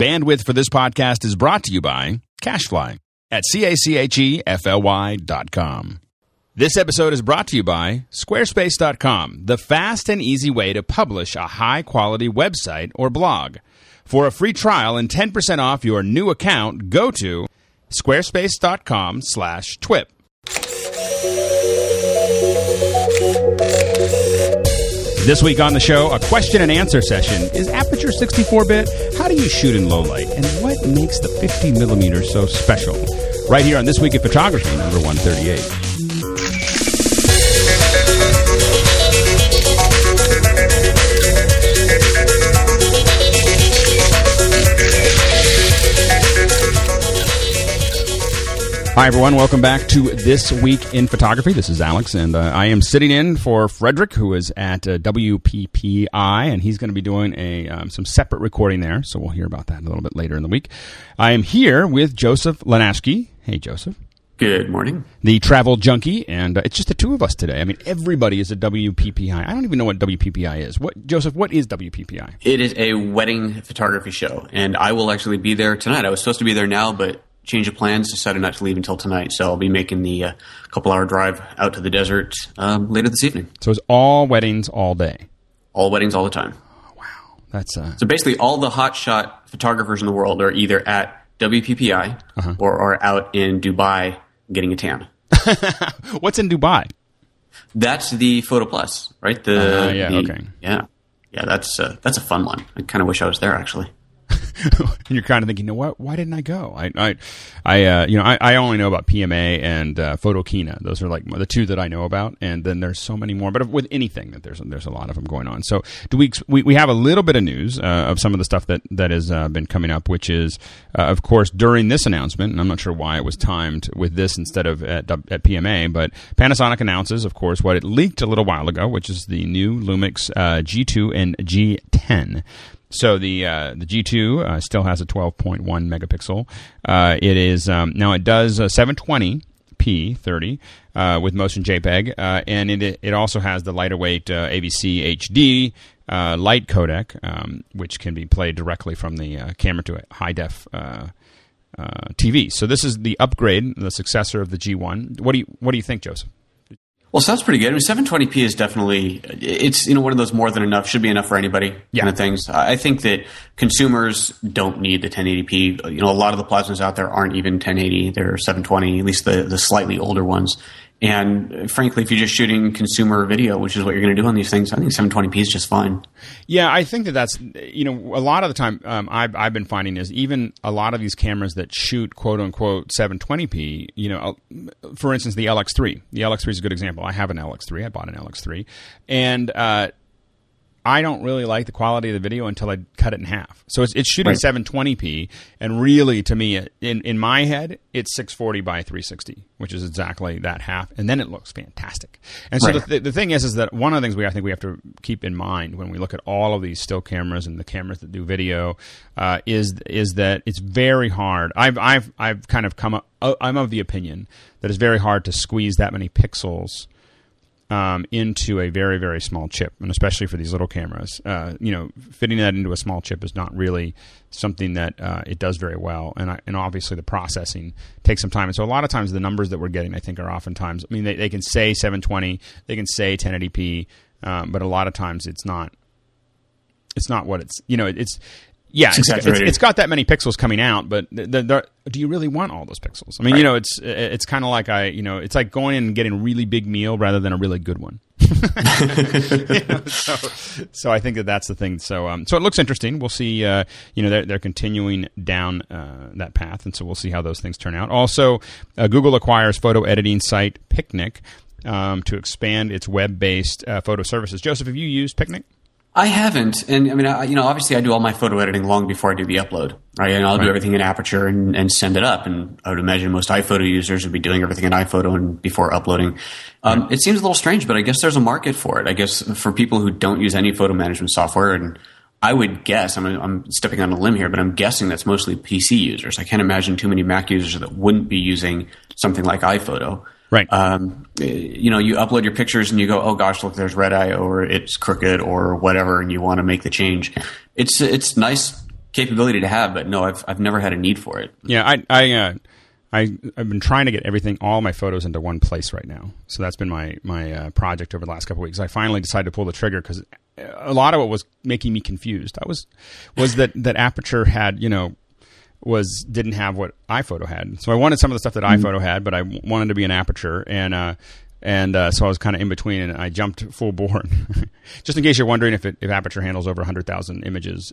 Bandwidth for this podcast is brought to you by Cashfly at cachefly.com. This episode is brought to you by Squarespace.com, the fast and easy way to publish a high-quality website or blog. For a free trial and 10% off your new account, go to squarespace.com/twip. This week on the show, a question and answer session. Is Aperture 64-bit? How do you shoot in low light? And what makes the 50mm so special? Right here on This Week in Photography, number 138. Hi, everyone. Welcome back to This Week in Photography. This is Alex, and I am sitting in for Frederick, who is at WPPI, and he's going to be doing some separate recording there, so we'll hear about that a little bit later in the week. I am here with Joseph Lanaski. Hey, Joseph. Good morning. The travel junkie, and it's just the two of us today. I mean, everybody is at WPPI. I don't even know what WPPI is. Joseph, what is WPPI? It is a wedding photography show, and I will actually be there tonight. I was supposed to be there now, but change of plans, decided not to leave until tonight, so I'll be making the couple-hour drive out to the desert later this evening. So it's all weddings all day? All weddings all the time. Oh, wow. So basically all the hotshot photographers in the world are either at WPPI or are out in Dubai getting a tan. What's in Dubai? That's the Photo Plus, right? Yeah, that's a fun one. I kind of wish I was there, actually. And you're kind of thinking, you know what? Why didn't I go? I only know about PMA and Photokina. Those are like the two that I know about, and then there's so many more. But with anything, that there's a lot of them going on. So do we have a little bit of news of some of the stuff that has been coming up, which is of course during this announcement. And I'm not sure why it was timed with this instead of at PMA, but Panasonic announces, of course, what it leaked a little while ago, which is the new Lumix G2 and G10. So the G2 still has a 12.1 megapixel. It is now it does 720p 30 with motion JPEG, and it also has the lighter weight AVC HD light codec, which can be played directly from the camera to a high def TV. So this is the upgrade, the successor of the G1. What do you think, Joseph? Well, sounds pretty good. I mean, 720p is definitely, it's, you know, one of those more than enough, should be enough for anybody kind of things. I think that consumers don't need the 1080p. You know, a lot of the plasmas out there aren't even 1080. They're 720, at least the slightly older ones. And frankly, if you're just shooting consumer video, which is what you're going to do on these things, I think 720p is just fine. Yeah, I think that's, you know, a lot of the time I've been finding is even a lot of these cameras that shoot quote-unquote 720p, you know, for instance, the LX3. The LX3 is a good example. I have an LX3. I bought an LX3. And I don't really like the quality of the video until I cut it in half. So it's shooting 720p, and really, to me, in my head, it's 640 by 360, which is exactly that half, and then it looks fantastic. And so the thing is that one of the things I think we have to keep in mind when we look at all of these still cameras and the cameras that do video is that it's very hard. I've kind of come up, I'm of the opinion that it's very hard to squeeze that many pixels into a very, very small chip, and especially for these little cameras. You know, fitting that into a small chip is not really something that it does very well, and obviously the processing takes some time. And so a lot of times the numbers that we're getting, I think, are oftentimes, I mean, they can say 720, they can say 1080p, but a lot of times it's not what it's, you know, it's, yeah, it's got that many pixels coming out, but do you really want all those pixels? I mean, you know, it's kind of like it's like going in and getting a really big meal rather than a really good one. You know, so I think that's the thing. So so it looks interesting. We'll see. You know, they're continuing down that path, and so we'll see how those things turn out. Also, Google acquires photo editing site Picnic to expand its web-based photo services. Joseph, have you used Picnic? I haven't, and I mean, obviously, I do all my photo editing long before I do the upload, right? And I'll do everything in Aperture and send it up. And I would imagine most iPhoto users would be doing everything in iPhoto and before uploading. It seems a little strange, but I guess there's a market for it. I guess for people who don't use any photo management software, and I would guess, I'm stepping on a limb here, but I'm guessing that's mostly PC users. I can't imagine too many Mac users that wouldn't be using something like iPhoto. Right. You know, you upload your pictures and you go, oh gosh, look, there's red eye, or it's crooked, or whatever, and you want to make the change. It's nice capability to have, but no, I've never had a need for it. Yeah, I've been trying to get all my photos into one place right now. So that's been my project over the last couple of weeks. I finally decided to pull the trigger because a lot of it was making me confused. That Aperture had, didn't have what iPhoto had. So I wanted some of the stuff that iPhoto had, but I wanted to be an Aperture. And so I was kind of in between, and I jumped full bore. Just in case you're wondering if Aperture handles over 100,000 images,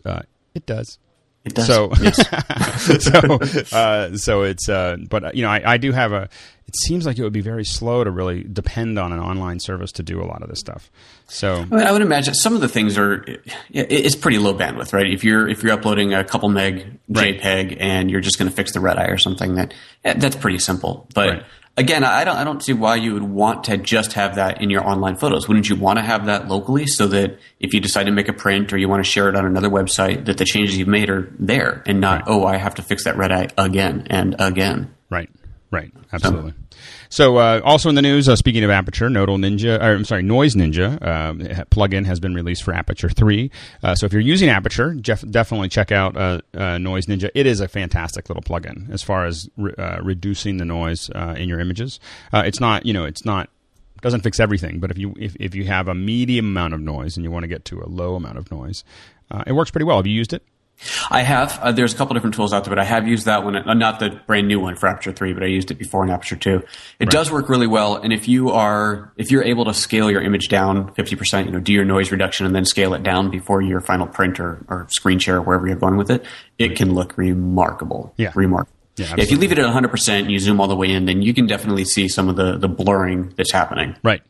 it does. It does. So, yes. so it's. But I do have a. It seems like it would be very slow to really depend on an online service to do a lot of this stuff. So I would imagine some of the things are. It's pretty low bandwidth, right? If you're uploading a couple meg JPEG and you're just going to fix the red eye or something, that's pretty simple. But again, I don't see why you would want to just have that in your online photos. Wouldn't you want to have that locally so that if you decide to make a print or you want to share it on another website, that the changes you've made are there and not, I have to fix that red eye again and again. Right. Absolutely. So also in the news, speaking of Aperture, Noise Ninja plugin has been released for Aperture 3. So if you're using Aperture, definitely check out Noise Ninja. It is a fantastic little plugin as far as reducing the noise in your images. Doesn't fix everything, but if you have a medium amount of noise and you want to get to a low amount of noise, it works pretty well. Have you used it? I have. There's a couple different tools out there, but I have used that one, not the brand new one for Aperture 3, but I used it before in Aperture 2. It does work really well, and if you're able to scale your image down 50%, do your noise reduction and then scale it down before your final print or screen share or wherever you're going with it, it can look remarkable. Yeah. Remarkable. Yeah, if you leave it at 100% and you zoom all the way in, then you can definitely see some of the blurring that's happening. Right.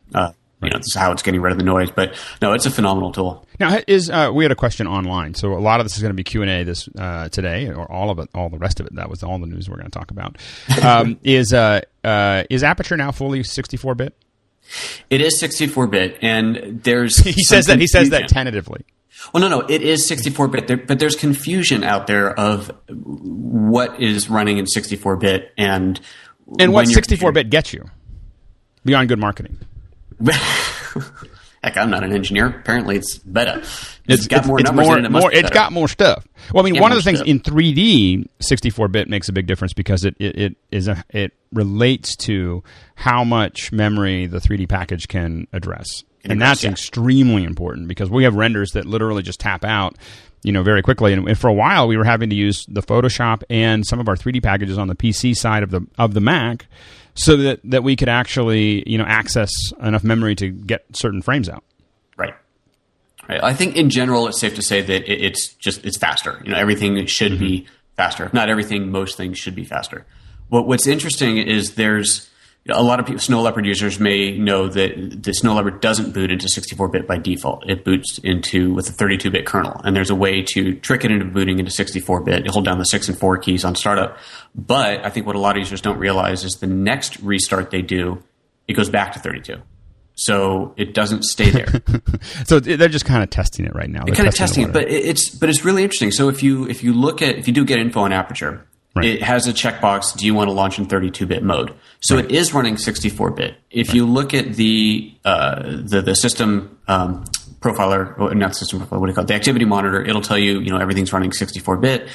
This is how it's getting rid of the noise, but no, it's a phenomenal tool. Now, we had a question online, so a lot of this is going to be Q&A this today, or all of it, all the rest of it. That was all the news we're going to talk about. Is Aperture now fully 64-bit? It is 64-bit, and there's he says that tentatively. Well, no, it is 64-bit, but there's confusion out there of what is running in 64-bit and what 64-bit gets you beyond good marketing. Heck, I'm not an engineer. Apparently, it's better. It's got more numbers in it. It's got more stuff. Well, I mean, one of the things in 3D, 64-bit makes a big difference because it relates to how much memory the 3D package can address. And that's extremely important because we have renders that literally just tap out, very quickly. And for a while, we were having to use the Photoshop and some of our 3D packages on the PC side of the Mac so that we could actually, access enough memory to get certain frames out. Right. I think in general, it's safe to say that it's faster. Everything should be faster. If not everything, most things should be faster. But what's interesting is there's a lot of people, Snow Leopard users may know that the Snow Leopard doesn't boot into 64-bit by default. It boots with a 32-bit kernel. And there's a way to trick it into booting into 64-bit. You hold down the 6 and 4 keys on startup. But I think what a lot of users don't realize is the next restart they do, it goes back to 32. So it doesn't stay there. So they're just kind of testing it right now. They're kind of testing it, but it's really interesting. So if you do get info on Aperture, it has a checkbox, do you want to launch in 32-bit mode? So it is running 64-bit. If you look at the system profiler, not system profiler, what do you call it? The activity monitor, it'll tell you, everything's running 64-bit,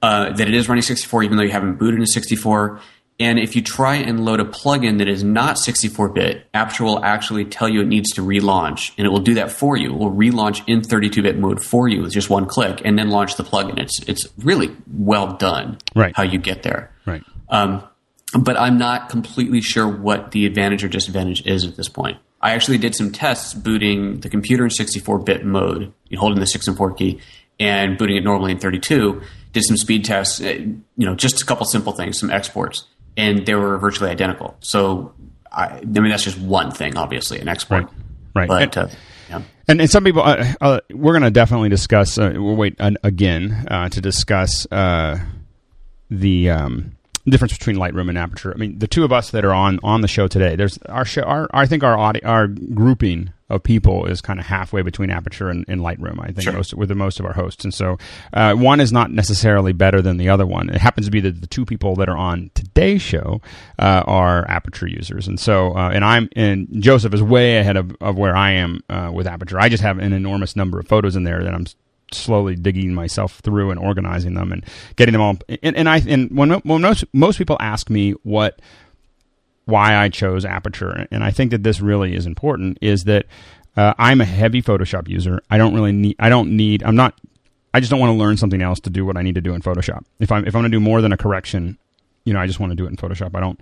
that it is running 64 even though you haven't booted into 64. And if you try and load a plugin that is not 64-bit, Aperture will actually tell you it needs to relaunch, and it will do that for you. It will relaunch in 32-bit mode for you with just one click, and then launch the plugin. It's really well done how you get there. Right. But I'm not completely sure what the advantage or disadvantage is at this point. I actually did some tests booting the computer in 64-bit mode, holding the 6 and 4 key, and booting it normally in 32. Did some speed tests, just a couple simple things, some exports. And they were virtually identical. So, that's just one thing, obviously, an export. Right. But, and some people, we're going to definitely discuss, we'll wait again to discuss the difference between Lightroom and Aperture. I mean, the two of us that are on the show today, there's our show. I think our grouping of people is kind of halfway between Aperture and Lightroom. I think we're the most of our hosts. And so one is not necessarily better than the other one. It happens to be that the two people that are on today's show are Aperture users. And so, and Joseph is way ahead of where I am with Aperture. I just have an enormous number of photos in there that I'm slowly digging myself through and organizing them and getting them all. And when most people ask me why I chose Aperture, and I think that this really is important, is that I'm a heavy Photoshop user. I just don't want to learn something else to do what I need to do in Photoshop. If I'm going to do more than a correction, I just want to do it in Photoshop.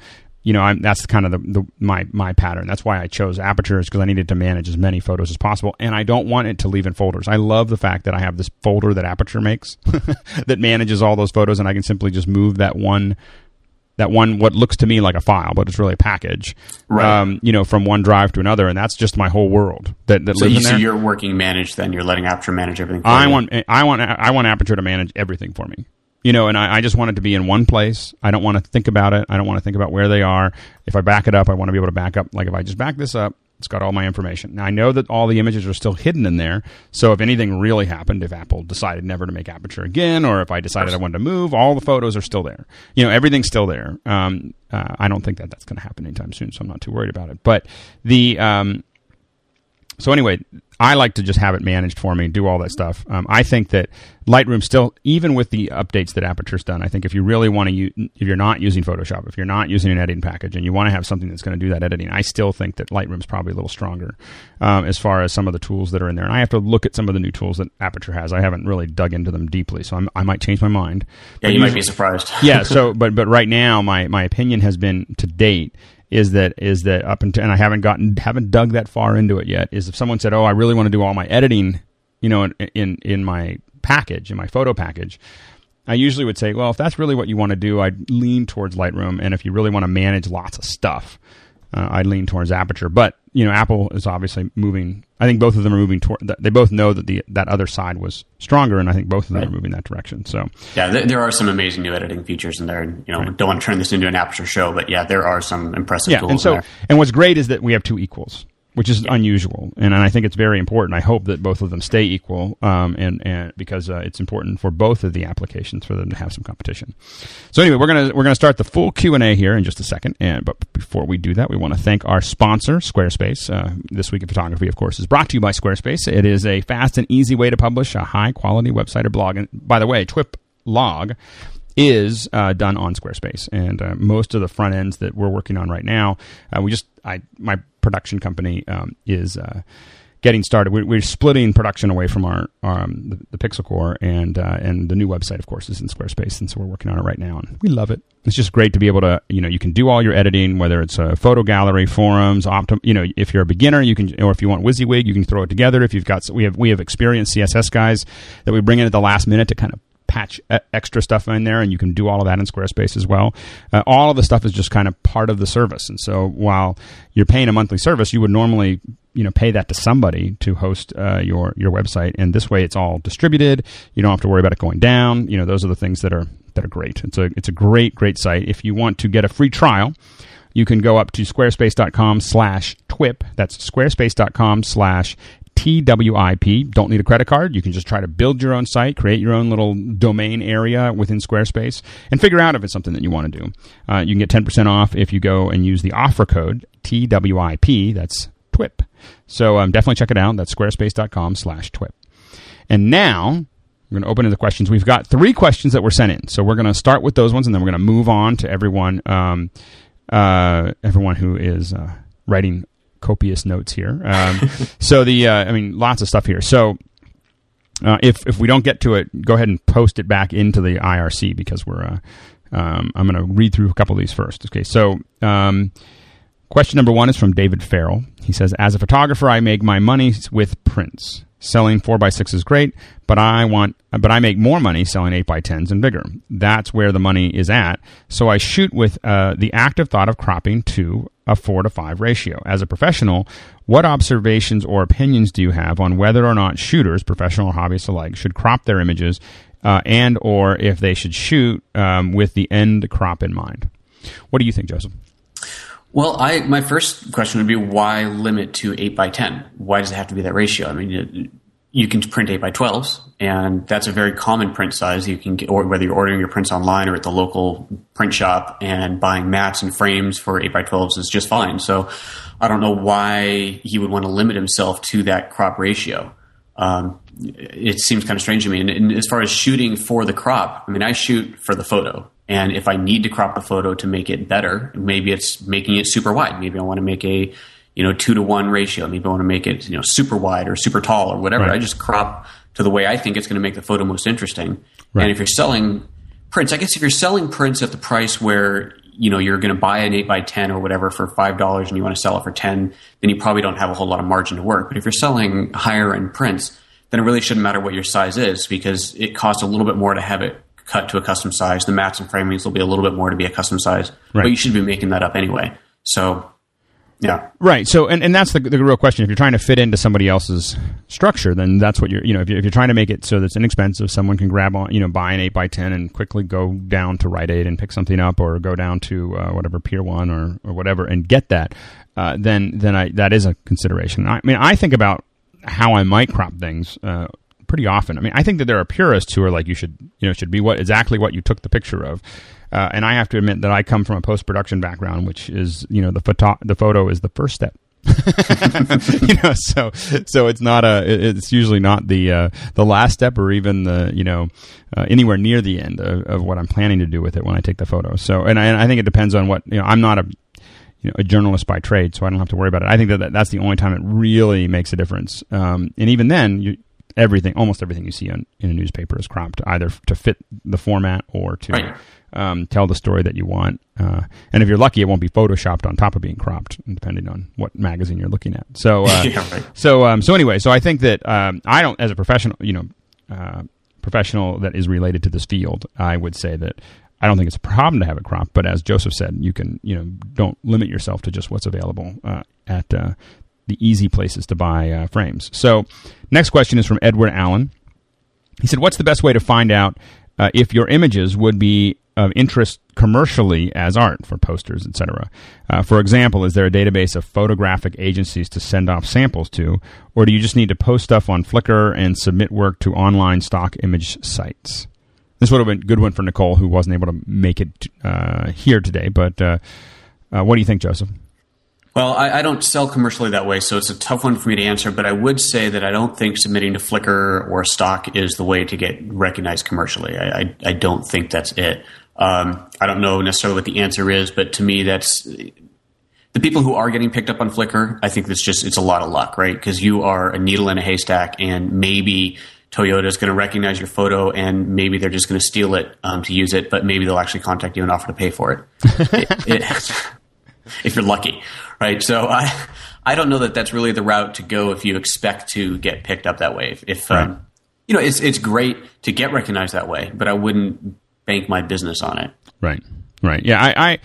That's kind of my pattern. That's why I chose Aperture, is because I needed to manage as many photos as possible, and I don't want it to leave in folders. I love the fact that I have this folder that Aperture makes that manages all those photos, and I can simply just move that one what looks to me like a file, but it's really a package, right? From one drive to another, and that's just my whole world that lives in there. So you're working managed, then you're letting Aperture manage everything for you. I want Aperture to manage everything for me. And I just want it to be in one place. I don't want to think about it. I don't want to think about where they are. If I back it up, I want to be able to back up. Like if I just back this up, it's got all my information. Now, I know that all the images are still hidden in there. So if anything really happened, if Apple decided never to make Aperture again, or if I decided I wanted to move, all the photos are still there. Everything's still there. I don't think that that's going to happen anytime soon, so I'm not too worried about it. But so anyway, I like to just have it managed for me, do all that stuff. I think that Lightroom still, even with the updates that Aperture's done, I think if you really want to if you're not using Photoshop, if you're not using an editing package and you want to have something that's going to do that editing, I still think that Lightroom's probably a little stronger as far as some of the tools that are in there. And I have to look at some of the new tools that Aperture has. I haven't really dug into them deeply, so I might change my mind. Yeah, you might be surprised. Yeah, so but right now my opinion has been to date is that up until, and I haven't dug that far into it yet, is if someone said, I really want to do all my editing, in my package, in my photo package, I usually would say, if that's really what you want to do, I'd lean towards Lightroom. And if you really want to manage lots of stuff, I'd lean towards Aperture. But, Apple is obviously moving. I think both of them are moving toward, they both know that that other side was stronger, and I think both of them are moving that direction. So yeah, there are some amazing new editing features in there. Don't want to turn this into an Aperture show, but yeah, there are some impressive tools in there. And what's great is that we have two equals, which is unusual, and I think it's very important. I hope that both of them stay equal, and because it's important for both of the applications for them to have some competition. So anyway, we're gonna start the full Q&A here in just a second, but before we do that, we want to thank our sponsor, Squarespace. This Week in Photography, of course, is brought to you by Squarespace. It is a fast and easy way to publish a high quality website or blog. And by the way, Twiplog is done on Squarespace, and most of the front ends that we're working on right now, my production company is getting started. We're splitting production away from the Pixel Core, and the new website, of course, is in Squarespace, and so we're working on it right now, and we love it. It's just great to be able to, you can do all your editing, whether it's a photo gallery, forums, if you're a beginner, you can, or if you want WYSIWYG, you can throw it together. If you've got, we have experienced CSS guys that we bring in at the last minute to kind of patch extra stuff in there, and you can do all of that in Squarespace as well. All of the stuff is just kind of part of the service, and so while you're paying a monthly service, you would normally pay that to somebody to host your website, and this way it's all distributed. You don't have to worry about it going down. Those are the things that are great. It's a great site. If you want to get a free trial, you can go up to squarespace.com/twip. That's squarespace.com/TWIP. Don't need a credit card. You can just try to build your own site, create your own little domain area within Squarespace, and figure out if it's something that you want to do. You can get 10% off if you go and use the offer code TWIP. That's TWIP. So definitely check it out. That's squarespace.com/TWIP. And now we're going to open to the questions. We've got three questions that were sent in. So we're going to start with those ones, and then we're going to move on to everyone who is writing copious notes here. So lots of stuff here. So if we don't get to it, go ahead and post it back into the IRC, because we're I'm going to read through a couple of these first. Okay, so question number one is from David Farrell. He says, as a photographer, I make my money with prints. Selling 4x6 is great, but I make more money selling 8x10s and bigger. That's where the money is at. So I shoot with the active thought of cropping to a 4:5 ratio. As a professional, what observations or opinions do you have on whether or not shooters, professional or hobbyists alike, should crop their images, and or if they should shoot with the end crop in mind? What do you think, Joseph? Well, my first question would be, why limit to 8x10? Why does it have to be that ratio? I mean, you can print 8x12s, and that's a very common print size. You can get, or whether you're ordering your prints online or at the local print shop, and buying mats and frames for 8x12s is just fine. So I don't know why he would want to limit himself to that crop ratio. It seems kind of strange to me. And as far as shooting for the crop, I mean, I shoot for the photo. And if I need to crop the photo to make it better, maybe it's making it super wide. Maybe I want to make a, 2-to-1 ratio. Maybe I want to make it, super wide or super tall or whatever. Right. I just crop to the way I think it's going to make the photo most interesting. Right. And if you're selling prints, I guess if you're selling prints at the price where, you're going to buy an 8x10 or whatever for $5 and you want to sell it for 10, then you probably don't have a whole lot of margin to work. But if you're selling higher end prints, then it really shouldn't matter what your size is, because it costs a little bit more to have it cut to a custom size. The mats and framings will be a little bit more to be a custom size, right. But you should be making that up anyway. So, yeah. Right. So, and that's the real question. If you're trying to fit into somebody else's structure, then that's what if you're trying to make it so that's inexpensive, someone can grab on, buy an 8x10 and quickly go down to Rite Aid and pick something up, or go down to whatever Pier 1 or whatever and get that, then that is a consideration. I mean, I think about how I might crop things, pretty often. I mean, I think that there are purists who are like, you should, should be exactly what you took the picture of. And I have to admit that I come from a post-production background, which is, the photo is the first step. So it's not it's usually not the last step, or even anywhere near the end of what I'm planning to do with it when I take the photo. So, and I think it depends on what, I'm not a journalist by trade, so I don't have to worry about it. I think that that's the only time it really makes a difference. And even then, almost everything you see in a newspaper is cropped, either to fit the format or to right. Tell the story that you want. And if you're lucky, it won't be photoshopped on top of being cropped, depending on what magazine you're looking at. So, yeah, right. So anyway, so I think that I don't, as a professional, professional that is related to this field, I would say that I don't think it's a problem to have it cropped. But as Joseph said, you can, don't limit yourself to just what's available at the easy places to buy frames. So next question is from Edward Allen. He said, what's the best way to find out if your images would be of interest commercially as art for posters, etc.? For example, is there a database of photographic agencies to send off samples to, or do you just need to post stuff on Flickr and submit work to online stock image sites? This would have been a good one for Nicole, who wasn't able to make it here today, but what do you think, Joseph? Well, I don't sell commercially that way, so it's a tough one for me to answer, but I would say that I don't think submitting to Flickr or stock is the way to get recognized commercially. I don't think that's it. I don't know necessarily what the answer is, but to me, that's the people who are getting picked up on Flickr. I think it's a lot of luck, right? Because you are a needle in a haystack, and maybe Toyota is going to recognize your photo, and maybe they're just going to steal it to use it, but maybe they'll actually contact you and offer to pay for it. If you're lucky, right? So I don't know that that's really the route to go if you expect to get picked up that way. If right. It's great to get recognized that way, but I wouldn't bank my business on it. Right, right. Yeah, I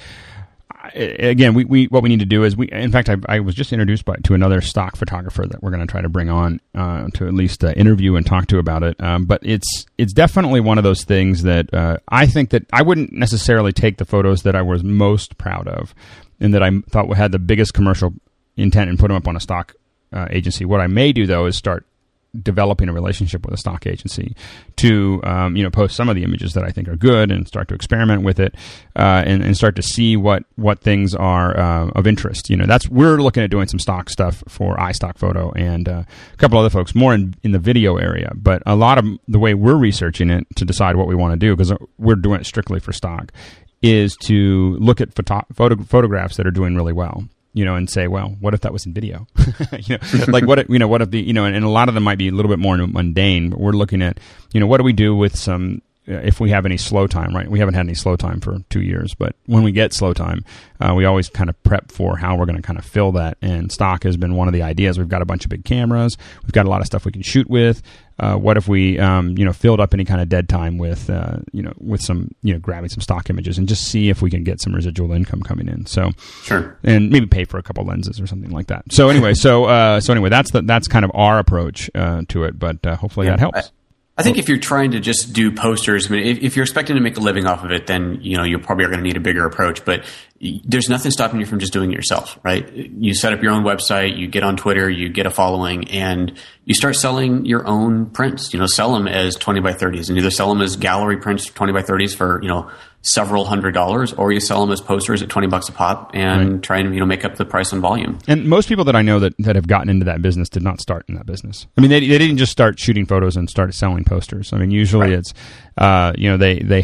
again, we what we need to do is in fact, I was just introduced to another stock photographer that we're going to try to bring on to at least interview and talk to about it. But it's definitely one of those things that I think that I wouldn't necessarily take the photos that I was most proud of, and that I thought had the biggest commercial intent, and put them up on a stock agency. What I may do, though, is start developing a relationship with a stock agency to post some of the images that I think are good, and start to experiment with it, and start to see what things are of interest. We're looking at doing some stock stuff for iStock Photo and a couple other folks more in the video area, but a lot of the way we're researching it to decide what we want to do, because we're doing it strictly for stock, is to look at photographs that are doing really well, and say, well, what if that was in video? Like what if and a lot of them might be a little bit more mundane, but we're looking at, what do we do with some, if we have any slow time, right? We haven't had any slow time for 2 years, but when we get slow time, we always kind of prep for how we're going to kind of fill that. And stock has been one of the ideas. We've got a bunch of big cameras. We've got a lot of stuff we can shoot with. What if we, filled up any kind of dead time with, with some, grabbing some stock images, and just see if we can get some residual income coming in. So sure, and maybe pay for a couple lenses or something like that. So anyway, that's kind of our approach to it. But hopefully that helps. I think if you're trying to just do posters, I mean, if you're expecting to make a living off of it, then, you probably are going to need a bigger approach. But there's nothing stopping you from just doing it yourself, right? You set up your own website, you get on Twitter, you get a following, and you start selling your own prints. You know, sell them as 20x30s, and either sell them as gallery prints 20x30s for, you know, several $100s, or you sell them as posters at $20 a pop, and right. try and, you know, make up the price on volume. And most people that I know that have gotten into that business did not start in that business. I mean, they didn't just start shooting photos and start selling posters. I mean, usually right. it's, you know, they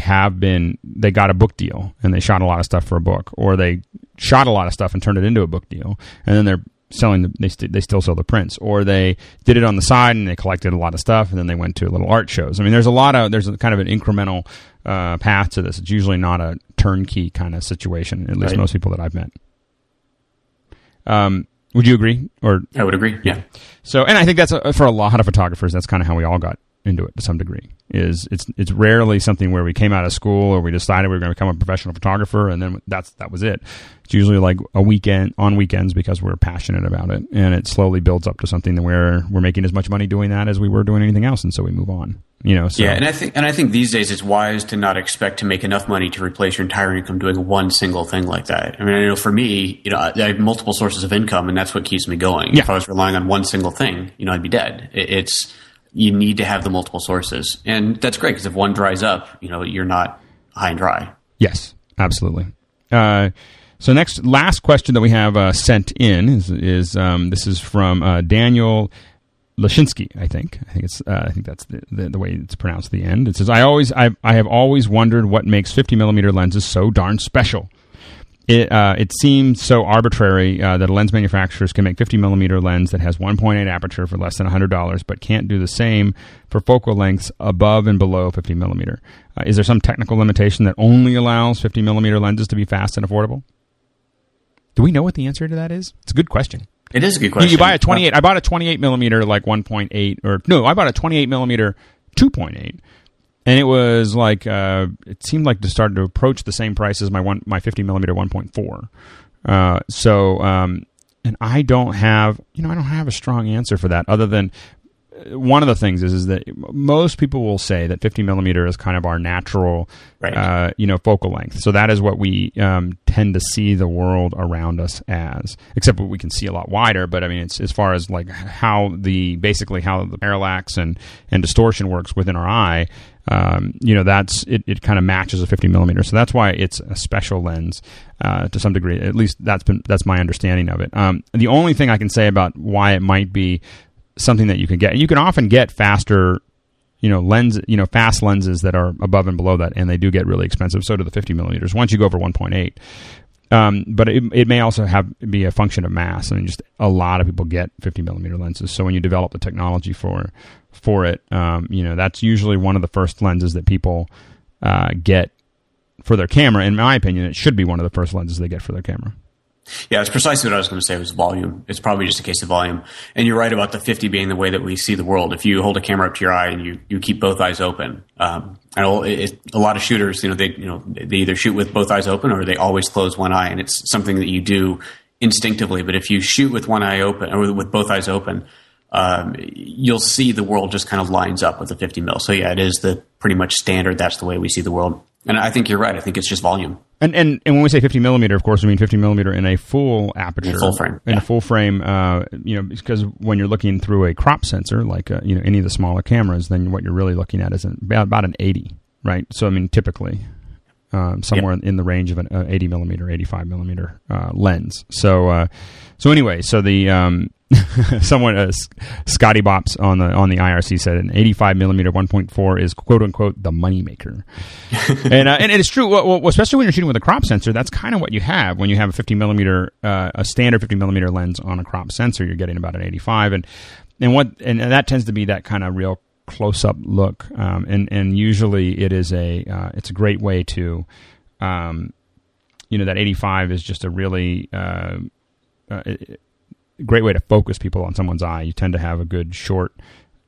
got a book deal and they shot a lot of stuff for a book, or they shot a lot of stuff and turned it into a book deal, and then they're selling they still sell the prints, or they did it on the side and they collected a lot of stuff and then they went to little art shows. I mean, there's kind of an incremental path to this. It's usually not a turnkey kind of situation, at least right. most people that I've met. Would you agree? Or I would agree. Yeah. So, and I think that's for a lot of photographers, that's kind of how we all got into it to some degree. Is it's rarely something where we came out of school or we decided we were going to become a professional photographer and then that was it. It's usually like on weekends because we're passionate about it, and it slowly builds up to something that we're making as much money doing that as we were doing anything else, and so we move on. You know, so. Yeah, and I think these days it's wise to not expect to make enough money to replace your entire income doing one single thing like that. I mean, I know for me, you know, I have multiple sources of income, and that's what keeps me going. Yeah. If I was relying on one single thing, you know, I'd be dead. You need to have the multiple sources. And that's great because if one dries up, you know, you're not high and dry. Yes, absolutely. So last question that we have sent in is this is from Daniel Lashinsky, I think. I think that's the way it's pronounced at the end. It says, I have always wondered what makes 50mm lenses so darn special. It seems so arbitrary that lens manufacturers can make 50mm lens that has 1.8 aperture for less than $100, but can't do the same for focal lengths above and below 50mm. Is there some technical limitation that only allows 50mm lenses to be fast and affordable? Do we know what the answer to that is? It's a good question. It is a good question. You buy a 28. I bought a 28mm like 1.8, or no, I bought a 28mm 2.8. And it was like it seemed like to start to approach the same price as my 50mm 1.4. And I don't have a strong answer for that, other than one of the things is that most people will say that 50mm is kind of our natural, right. Focal length. So that is what we tend to see the world around us as, except we can see a lot wider. But I mean, it's as far as like how the parallax and distortion works within our eye. That's it kind of matches a 50mm, so that's why it's a special lens to some degree. At least that's my understanding of it. The only thing I can say about why it might be something that you can get, and you can often get faster, fast lenses that are above and below that, and they do get really expensive. So do the 50mm once you go over 1.8. But it may also be a function of mass. I mean, just a lot of people get 50mm lenses. So when you develop the technology for it, that's usually one of the first lenses that people get for their camera. In my opinion, it should be one of the first lenses they get for their camera. Yeah, it's precisely what I was going to say. It was volume. It's probably just a case of volume. And you're right about the 50 being the way that we see the world. If you hold a camera up to your eye and you keep both eyes open, a lot of shooters, they either shoot with both eyes open or they always close one eye, and it's something that you do instinctively. But if you shoot with one eye open or with both eyes open, you'll see the world just kind of lines up with the 50mm. So yeah, it is the pretty much standard. That's the way we see the world. And I think you're right. I think it's just volume. And when we say 50mm, of course, we mean 50mm in a full aperture, in a full frame. Because when you're looking through a crop sensor, like any of the smaller cameras, then what you're really looking at is about an 80, right? So I mean, typically, somewhere in the range of an 80mm, 85mm lens. So anyway, so the someone Scotty Bops on the IRC said an 85mm 1.4 is quote unquote the moneymaker, and it's true. Well, especially when you're shooting with a crop sensor, that's kind of what you have. When you have a 50mm, a standard 50mm lens on a crop sensor, you're getting about an 85, and that tends to be that kind of real close up look, and usually it is it's a great way to, that 85 is just a really great way to focus people on someone's eye. You tend to have a good short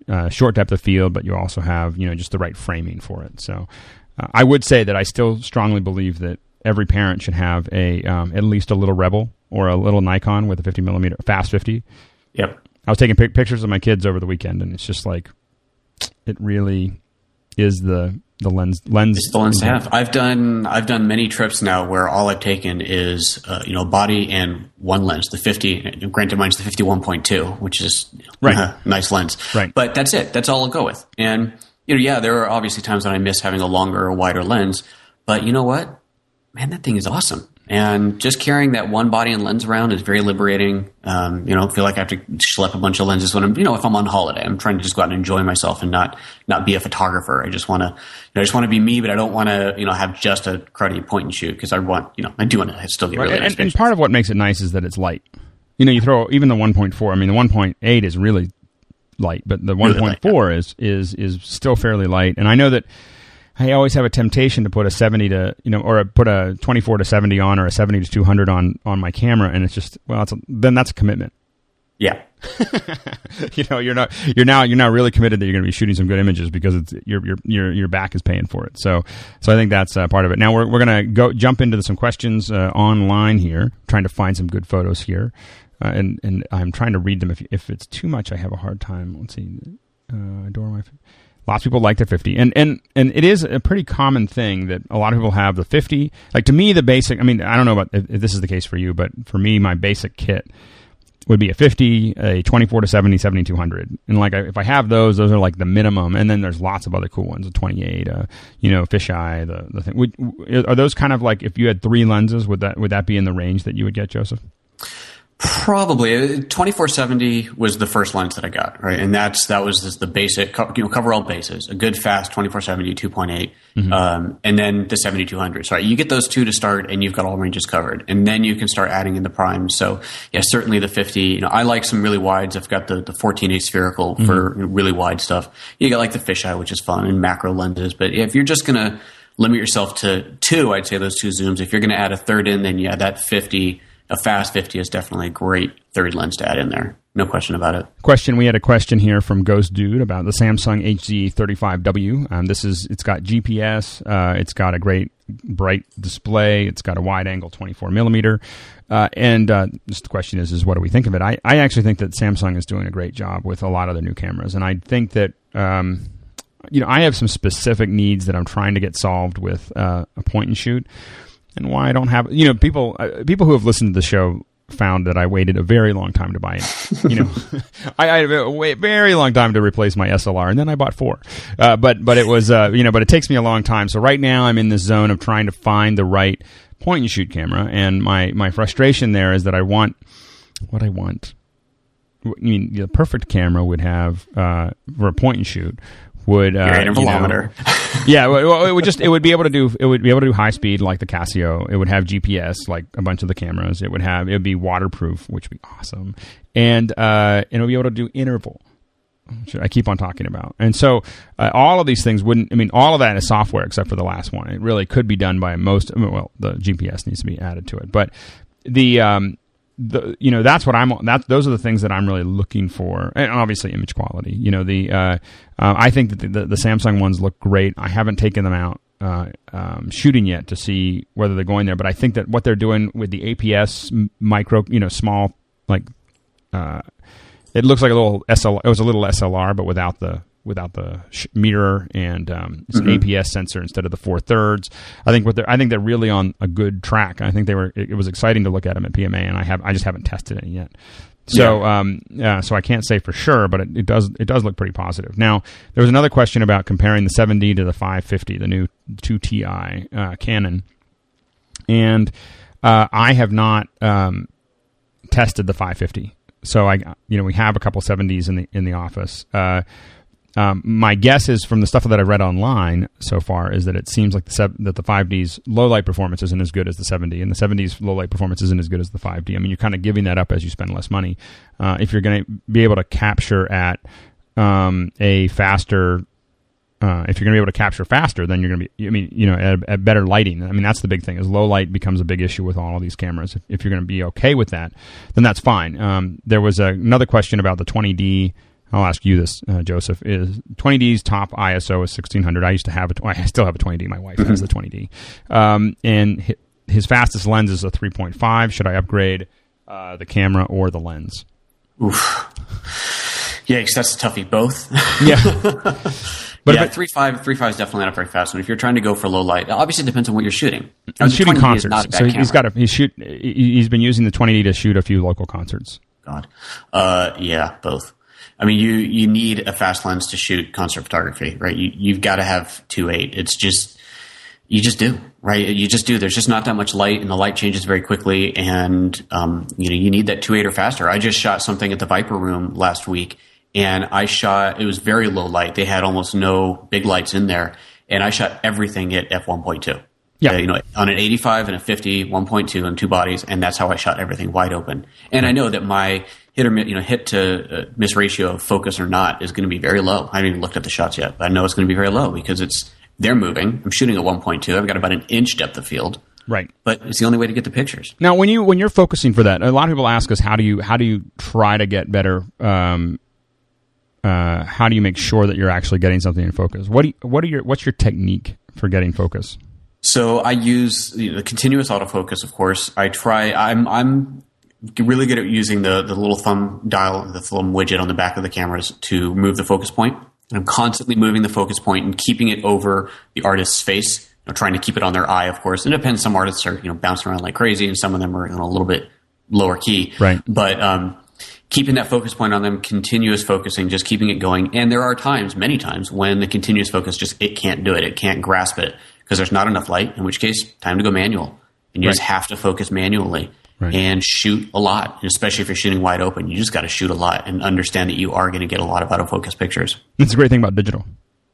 depth of field, but you also have, just the right framing for it. So I would say that I still strongly believe that every parent should have at least a little Rebel or a little Nikon with a 50mm fast 50. Yep. I was taking pictures of my kids over the weekend, and it's just like, it really is the the lens. It's the lens to have. I've done many trips now where all I've taken is body and one lens, the 50. Granted, mine's the 51.2, which is nice lens. Right. But that's it. That's all I'll go with. And there are obviously times when I miss having a longer or wider lens. But you know what, man, that thing is awesome. And just carrying that one body and lens around is very liberating. I feel like I have to schlep a bunch of lenses when I'm, if I'm on holiday, I'm trying to just go out and enjoy myself and not be a photographer. I just want to, I just want to be me, but I don't want to, have just a cruddy point and shoot because I want, I do want to still get really nice pictures. And part of what makes it nice is that it's light. You throw even the 1.4. I mean, the 1.8 is really light, but the 1.4 is still fairly light. And I know that. I always have a temptation to put a 70 to, or put a 24 to 70 on or a 70 to 200 on my camera. And it's just, then that's a commitment. Yeah. You're now really committed that you're going to be shooting some good images because it's your back is paying for it. So I think that's part of it. Now we're going to jump into some questions online here, trying to find some good photos here. And I'm trying to read them. If it's too much, I have a hard time. Let's see. Lots of people like their 50, and it is a pretty common thing that a lot of people have the 50. Like to me, the basic. I mean, I don't know about if this is the case for you, but for me, my basic kit would be a 50, a 24 to 70, 70-200, and if I have those are like the minimum. And then there's lots of other cool ones, a 28, fisheye, the thing. Are those kind of like if you had three lenses, would that be in the range that you would get, Joseph? Probably 24-70 was the first lens that I got, right? And that was just the basic, cover all bases, a good fast 24-70, 2.8, mm-hmm. And then the 70-200. So you get those two to start, and you've got all ranges covered, and then you can start adding in the primes. So yeah, certainly the 50. I like some really wides. I've got the 14/8 spherical mm-hmm. for really wide stuff. You got like the fisheye, which is fun, and macro lenses. But if you're just gonna limit yourself to two, I'd say those two zooms. If you're gonna add a third in, then yeah, that 50. A fast 50 is definitely a great third lens to add in there. No question about it. We had a question here from Ghost Dude about the Samsung HZ35W. It's got GPS. It's got a great bright display. It's got a wide angle 24 millimeter. And just the question is what do we think of it? I actually think that Samsung is doing a great job with a lot of the new cameras. And I think that, I have some specific needs that I'm trying to get solved with a point and shoot. And why I don't have, people who have listened to the show found that I waited a very long time to buy it. I had a very long time to replace my SLR, and then I bought four. But it was, but it takes me a long time. So right now I'm in this zone of trying to find the right point and shoot camera, and my frustration there is that I want what I want. I mean, the perfect camera would have for a point and shoot. Would kilometer? Yeah, well, it would be able to do high speed like the Casio. It would have GPS like a bunch of the cameras. It would be waterproof, which would be awesome, and it would be able to do interval, which I keep on talking about. And so all of these things wouldn't. I mean, all of that is software except for the last one. It really could be done by most. The GPS needs to be added to it, but the. That's what those are the things that I'm really looking for, and obviously image quality. I think that the Samsung ones look great. I haven't taken them out shooting yet to see whether they're going there, but I think that what they're doing with the APS micro, small, it looks like a little SLR. It was a little SLR, but without the mirror, and it's mm-hmm. an APS sensor instead of the 4/3. I think they're really on a good track. I think it was exciting to look at them at PMA, and I just haven't tested it yet. So yeah. So I can't say for sure, but it does look pretty positive. Now, there was another question about comparing the 70 to the 550, the new 2Ti Canon. And I have not tested the 550. So we have a couple 70s in the office. My guess is from the stuff that I read online so far is that it seems like that the 5D's low light performance isn't as good as the 70, and the 70's low light performance isn't as good as the 5D. I mean, you're kind of giving that up as you spend less money. If you're going to be able to capture faster, then you're going to be. I mean, at better lighting. I mean, that's the big thing. Is low light becomes a big issue with all of these cameras. If you're going to be okay with that, then that's fine. There was another question about the 20D. I'll ask you this, Joseph. Is 20D's top ISO is 1600? I used to have I still have a 20D. My wife has the 20D, and his fastest lens is a 3.5. Should I upgrade the camera or the lens? Oof. Yeah, because that's a toughie. Both. Yeah. But yeah, 3.5 is definitely not a very fast one. If you're trying to go for low light, obviously it depends on what you're shooting. He's shooting concerts, so he's been using the 20D to shoot a few local concerts. God, yeah, both. I mean, you need a fast lens to shoot concert photography, right? You've got to have 2.8. It's just you just do. There's just not that much light, and the light changes very quickly, and you need that 2.8 or faster. I just shot something at the Viper Room last week. And it was very low light. They had almost no big lights in there. And I shot everything at f1.2. Yeah. On an 85 and a 50, 1.2 and two bodies. And that's how I shot everything wide open. And I know that my hit to miss ratio of focus or not is going to be very low. I haven't even looked at the shots yet, but I know it's going to be very low because they're moving. I'm shooting at 1.2. I've got about an inch depth of field. Right, but it's the only way to get the pictures. Now, when you're focusing for that, a lot of people ask us, how do you try to get better? How do you make sure that you're actually getting something in focus? What's your technique for getting focus? So I use the continuous autofocus, of course. I'm really good at using the little thumb dial, the thumb widget on the back of the cameras to move the focus point. And I'm constantly moving the focus point and keeping it over the artist's face. Trying to keep it on their eye, of course. It depends. Some artists are bouncing around like crazy, and some of them are a little bit lower key. Right, but keeping that focus point on them, continuous focusing, just keeping it going. And there are times, many times, when the continuous focus it can't do it. It can't grasp it because there's not enough light, in which case, time to go manual. And you just have to focus manually and shoot a lot. And especially if you're shooting wide open, you just got to shoot a lot and understand that you are going to get a lot of autofocus pictures. That's a great thing about digital.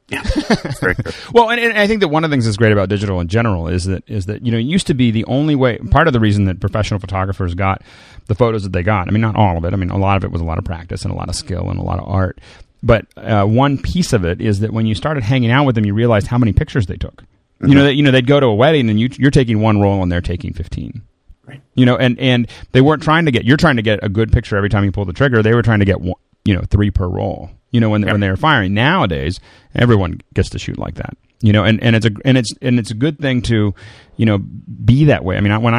Yeah. That's very true. Well, and I think that one of the things that's great about digital in general is that it used to be the only way. Part of the reason that professional photographers got the photos that they got, I mean, not all of it. I mean, a lot of it was a lot of practice and a lot of skill and a lot of art. But one piece of it is that when you started hanging out with them, you realized how many pictures they took. Mm-hmm. They'd go to a wedding and you're taking one roll and they're taking 15. Right. And they weren't trying to get. You're trying to get a good picture every time you pull the trigger. They were trying to get one, three per roll. When they're firing. Nowadays, everyone gets to shoot like that. And it's a good thing to, be that way. I mean, when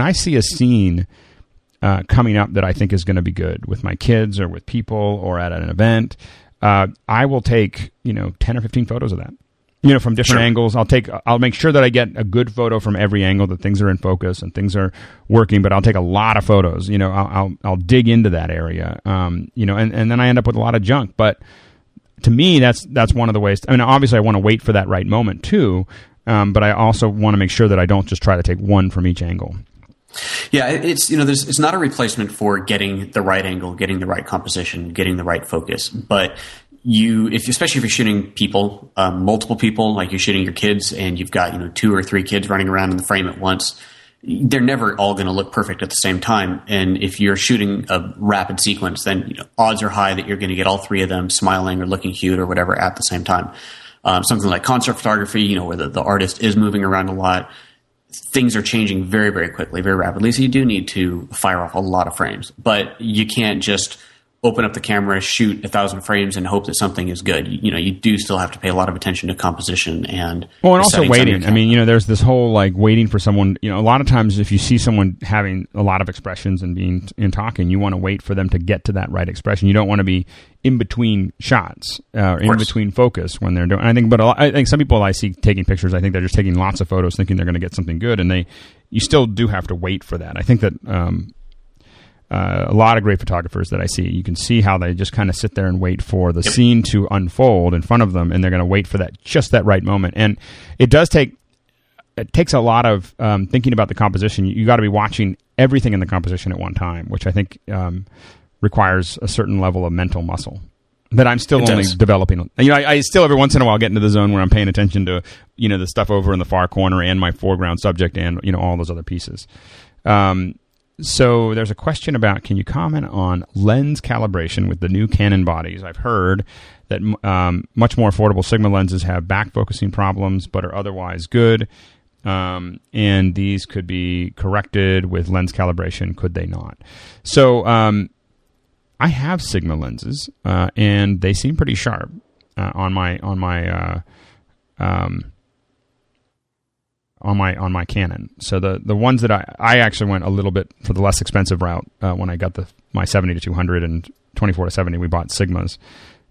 I see a scene coming up that I think is going to be good with my kids or with people or at an event, I will take 10 or 15 photos of that. From different angles. I'll make sure that I get a good photo from every angle, that things are in focus and things are working, but I'll take a lot of photos. I'll dig into that area. And then I end up with a lot of junk. But to me, that's one of the ways. I mean, obviously I want to wait for that right moment too. But I also want to make sure that I don't just try to take one from each angle. Yeah, it's it's not a replacement for getting the right angle, getting the right composition, getting the right focus. But especially if you're shooting people, multiple people, like you're shooting your kids and you've got, 2 or 3 kids running around in the frame at once, they're never all going to look perfect at the same time. And if you're shooting a rapid sequence, then odds are high that you're going to get all 3 of them smiling or looking cute or whatever at the same time. Something like concert photography, where the artist is moving around a lot, things are changing very, very quickly, very rapidly. So you do need to fire off a lot of frames, but you can't just open up the camera, shoot 1,000 frames, and hope that something is good. You do still have to pay a lot of attention to composition and... Well, and also waiting. I mean, there's this whole, waiting for someone... a lot of times if you see someone having a lot of expressions and being and talking, you want to wait for them to get to that right expression. You don't want to be in between shots or in between focus when they're doing... I think some people I see taking pictures, I think they're just taking lots of photos thinking they're going to get something good, and you still do have to wait for that. I think that... a lot of great photographers that I see, you can see how they just kind of sit there and wait for the scene to unfold in front of them, and they're going to wait for that right moment. And it does take, a lot of thinking about the composition. You got to be watching everything in the composition at one time, which I think requires a certain level of mental muscle that I'm still only developing. I still every once in a while get into the zone where I'm paying attention to the stuff over in the far corner and my foreground subject and all those other pieces. So there's a question about, can you comment on lens calibration with the new Canon bodies? I've heard that much more affordable Sigma lenses have back focusing problems but are otherwise good, and these could be corrected with lens calibration, could they not? So I have Sigma lenses, and they seem pretty sharp on my Canon. So the ones that I actually went a little bit for the less expensive route when I got my 70 to 200 and 24 to 70, we bought Sigmas.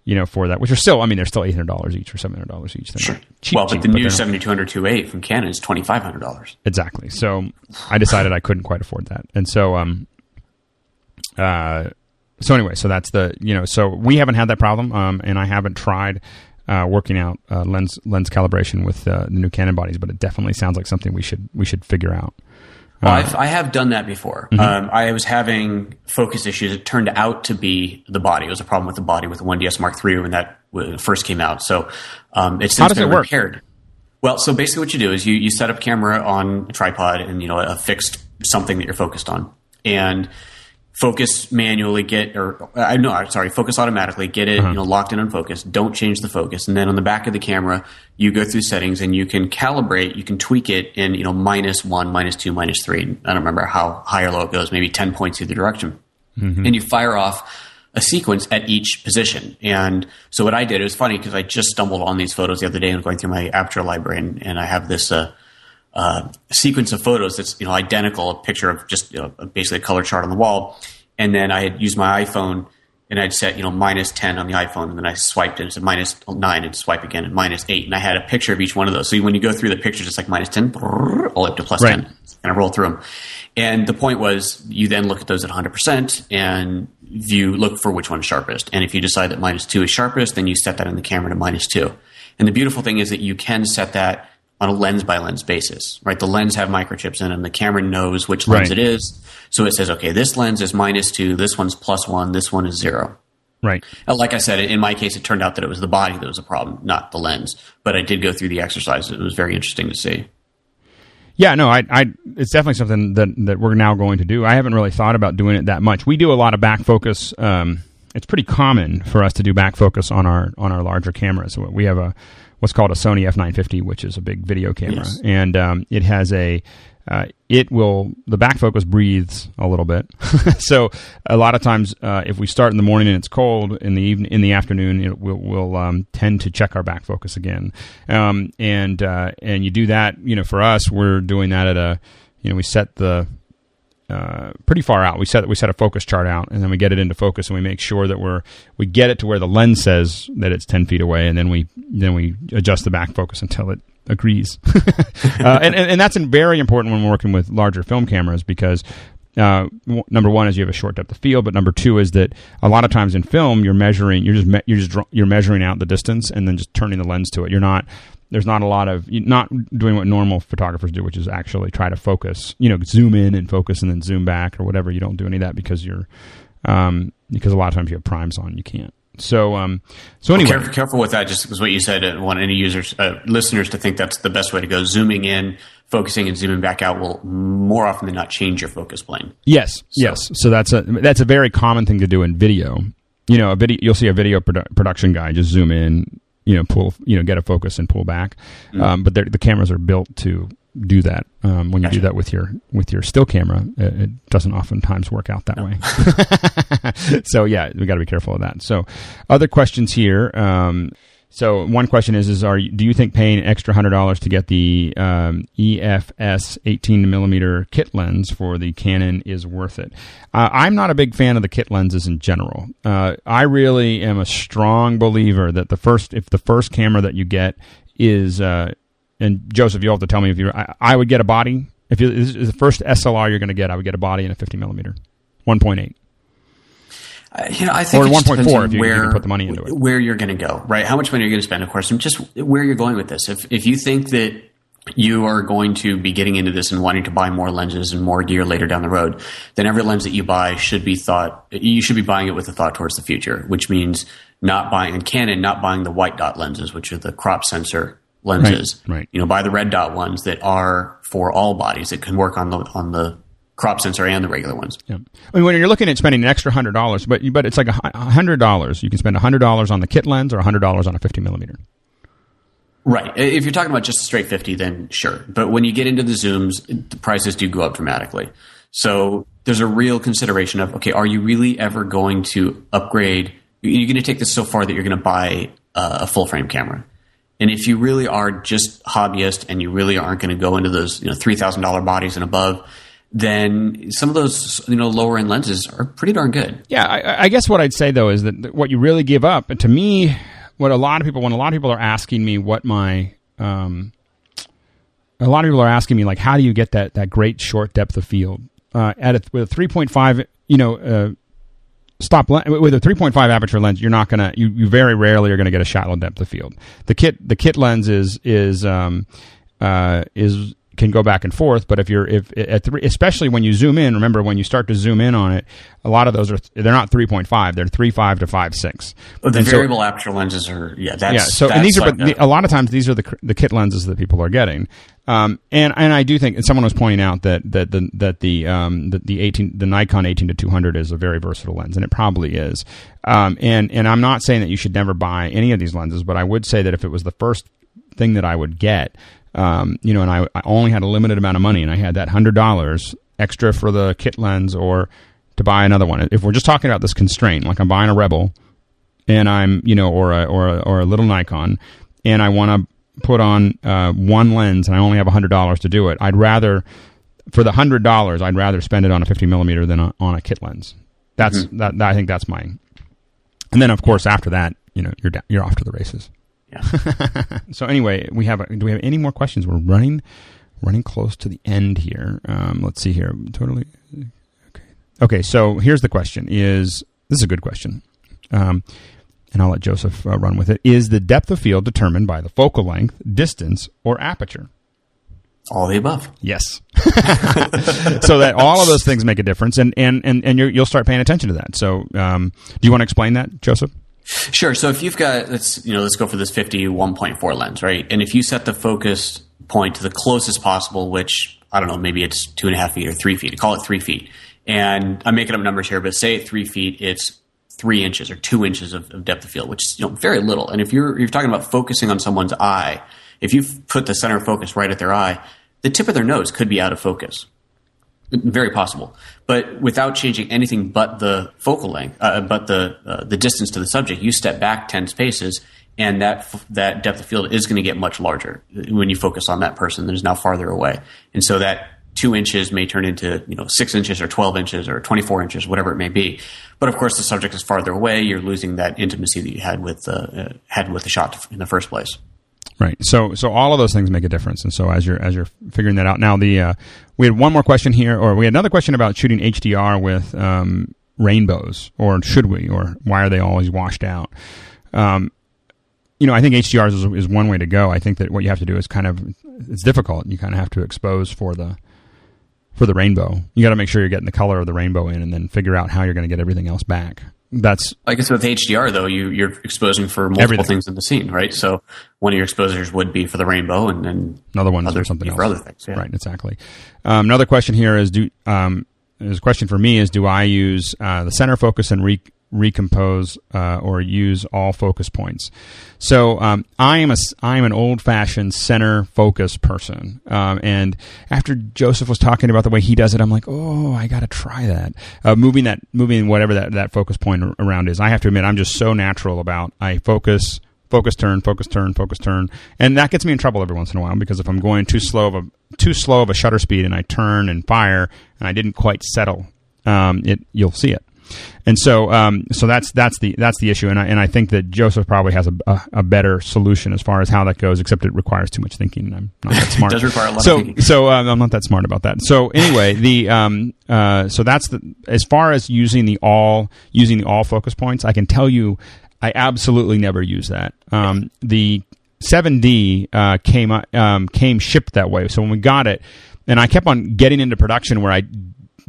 you know, for that, which are still, I mean, they're still $800 each or $700 each. Sure. Cheap, well, but the new 7200-2.8 from Canon is $2,500. Exactly. So I decided I couldn't quite afford that. And so, anyway, so that's the, you know, so we haven't had that problem. And I haven't tried working out lens calibration with the new Canon bodies, but it definitely sounds like something we should figure out. Well, I have done that before. Mm-hmm. I was having focus issues. It turned out to be the body. It was a problem with the body with the 1DS Mark III when that first came out. So it's since been repaired. Well, so basically what you do is you set up camera on a tripod and, you know, a fixed something that you're focused on. And focus automatically, get it, you know, locked in on focus, don't change the focus. And then on the back of the camera, you go through settings and you can calibrate, you can tweak it in, you know, -1, -2, -3. I don't remember how high or low it goes, maybe 10 points either direction. Mm-hmm. And you fire off a sequence at each position. And so what I did, it was funny because I just stumbled on these photos the other day and going through my Aperture library and I have this, sequence of photos that's, you know, identical, a picture of just, you know, basically a color chart on the wall. And then I had used my iPhone and I'd set, you know, -10 on the iPhone. And then I swiped it and said -9 and swipe again and -8. And I had a picture of each one of those. So when you go through the pictures, it's like -10, all up to +10. And I roll through them. And the point was you then look at those at 100% and you look for which one's sharpest. And if you decide that -2 is sharpest, then you set that in the camera to -2. And the beautiful thing is that you can set that on a lens-by-lens basis, right? The lens have microchips in them. The camera knows which lens it is. So it says, okay, this lens is -2, this one's +1, this one is 0. Right. And like I said, in my case, it turned out that it was the body that was a problem, not the lens. But I did go through the exercise. It was very interesting to see. Yeah, no, it's definitely something that we're now going to do. I haven't really thought about doing it that much. We do a lot of back focus. It's pretty common for us to do back focus on our larger cameras. We have what's called a Sony F950, which is a big video camera. Yes. And it has the back focus breathes a little bit. So a lot of times if we start in the morning and it's cold, in the afternoon, we'll tend to check our back focus again. And you do that, you know, for us, we're doing that at we set the, pretty far out. We set a focus chart out, and then we get it into focus, and we make sure that we get it to where the lens says that it's 10 feet away, and then we adjust the back focus until it agrees. and that's very important when we're working with larger film cameras because number one is you have a short depth of field, but number two is that a lot of times in film you're measuring out the distance and then just turning the lens to it. There's not a lot of – not doing what normal photographers do, which is actually try to focus, you know, zoom in and focus and then zoom back or whatever. You don't do any of that because you're because a lot of times you have primes on. You can't. So anyway. Well, careful with that just because what you said. I don't want any listeners to think that's the best way to go. Zooming in, focusing, and zooming back out will more often than not change your focus plane. Yes. So that's a very common thing to do in video. You know, you'll see a video production guy just zoom in, you know, pull, you know, get a focus and pull back. But the cameras are built to do that. When you do that with your still camera, it doesn't oftentimes work out that way. So yeah, we got to be careful of that. So other questions here. So one question is do you think paying extra $100 to get the EFS 18mm kit lens for the Canon is worth it? I'm not a big fan of the kit lenses in general. I really am a strong believer that if the first camera that you get is, and Joseph, you'll have to tell me I would get a body. If this is the first SLR you're going to get, I would get a body and a 50mm, 1.8. You know, I think it depends on where you're going to go, right? How much money you're going to spend, of course, and just where you're going with this. If you think that you are going to be getting into this and wanting to buy more lenses and more gear later down the road, then every lens that you buy you should be buying it with a thought towards the future, which means not buying the white dot lenses, which are the crop sensor lenses. Right. You know, buy the red dot ones that are for all bodies that can work on the crop sensor and the regular ones. Yeah. I mean, when you're looking at spending an extra $100, but it's like $100. You can spend $100 on the kit lens or $100 on a 50mm. Right. If you're talking about just a straight 50, then sure. But when you get into the zooms, the prices do go up dramatically. So there's a real consideration of, okay, are you really ever going to upgrade? You're going to take this so far that you're going to buy a full frame camera. And if you really are just hobbyist and you really aren't going to go into those, you know, $3,000 bodies and above, then some of those, you know, lower end lenses are pretty darn good. Yeah, I guess what I'd say though is that what you really give up, to me, what a lot of people, when a lot of people are asking me what my, a lot of people are asking me like, how do you get that great short depth of field with a 3.5, you know, with a 3.5 aperture lens? You're not gonna, you very rarely are gonna get a shallow depth of field. The kit lens is can go back and forth, but especially when you zoom in, remember when you start to zoom in on it, a lot of those they're not 3.5, they're 3.5 to 5.6. But the variable aperture lenses are and these are a lot of times these are the kit lenses that people are getting. And I do think, and someone was pointing out that the Nikon 18-200 is a very versatile lens, and it probably is. And I'm not saying that you should never buy any of these lenses, but I would say that if it was the first thing that I would get, you know, and I only had a limited amount of money, and I had that $100 extra for the kit lens or to buy another one. If we're just talking about this constraint, like I'm buying a Rebel, and I'm, you know, or a little Nikon, and I want to put on one lens, and I only have $100 to do it. I'd rather, for the $100, I'd rather spend it on a 50mm than on a kit lens. That's mm-hmm. that. I think that's mine. And then, of course, after that, you know, you're off to the races. Yeah. So anyway, do we have any more questions? We're running close to the end here. Let's see here. Totally. Okay. So here's the question: this is a good question, and I'll let Joseph run with it. Is the depth of field determined by the focal length, distance, or aperture? All the above. Yes. So that all of those things make a difference, and you'll start paying attention to that. So do you want to explain that, Joseph? Sure. So if you've got, let's go for this 50 1.4 lens, right? And if you set the focus point to the closest possible, which I don't know, maybe it's 2.5 feet or 3 feet. Call it 3 feet. And I'm making up numbers here, but say at 3 feet, it's 3 inches or 2 inches of depth of field, which is, you know, very little. And if you're talking about focusing on someone's eye, if you put the center of focus right at their eye, the tip of their nose could be out of focus. Very possible, but without changing anything but the focal length, but the distance to the subject, you step back 10 spaces, and that depth of field is going to get much larger when you focus on that person that is now farther away. And so that 2 inches may turn into, you know, 6 inches or 12 inches or 24 inches, whatever it may be. But of course, the subject is farther away. You're losing that intimacy that you had with the shot in the first place. Right. So all of those things make a difference. And so as you're figuring that out now, we had one more question here, or we had another question about shooting HDR with rainbows, or should we, or why are they always washed out? You know, I think HDR is one way to go. I think that what you have to do is it's difficult. You kind of have to expose for the rainbow. You got to make sure you're getting the color of the rainbow in, and then figure out how you're going to get everything else back. That's, I guess with HDR though, you're exposing for multiple things in the scene, right? So one of your exposures would be for the rainbow, and then another one for something else. For other things, yeah. Right? Exactly. Another question here is: do I use the center focus and recompose or use all focus points? So I am an old fashioned center focus person, and after Joseph was talking about the way he does it, I'm like, oh, I got to try that. Moving whatever that focus point around is. I have to admit, I'm just so natural about I focus, turn, and that gets me in trouble every once in a while, because if I'm going too slow of a shutter speed and I turn and fire and I didn't quite settle, you'll see it. And so, that's the issue, and I think that Joseph probably has a better solution as far as how that goes. Except it requires too much thinking, and I'm not that smart. It does require a lot of thinking. So I'm not that smart about that. So anyway, so that's as far as using the all focus points. I can tell you, I absolutely never use that. The 7D came shipped that way. So when we got it, and I kept on getting into production where I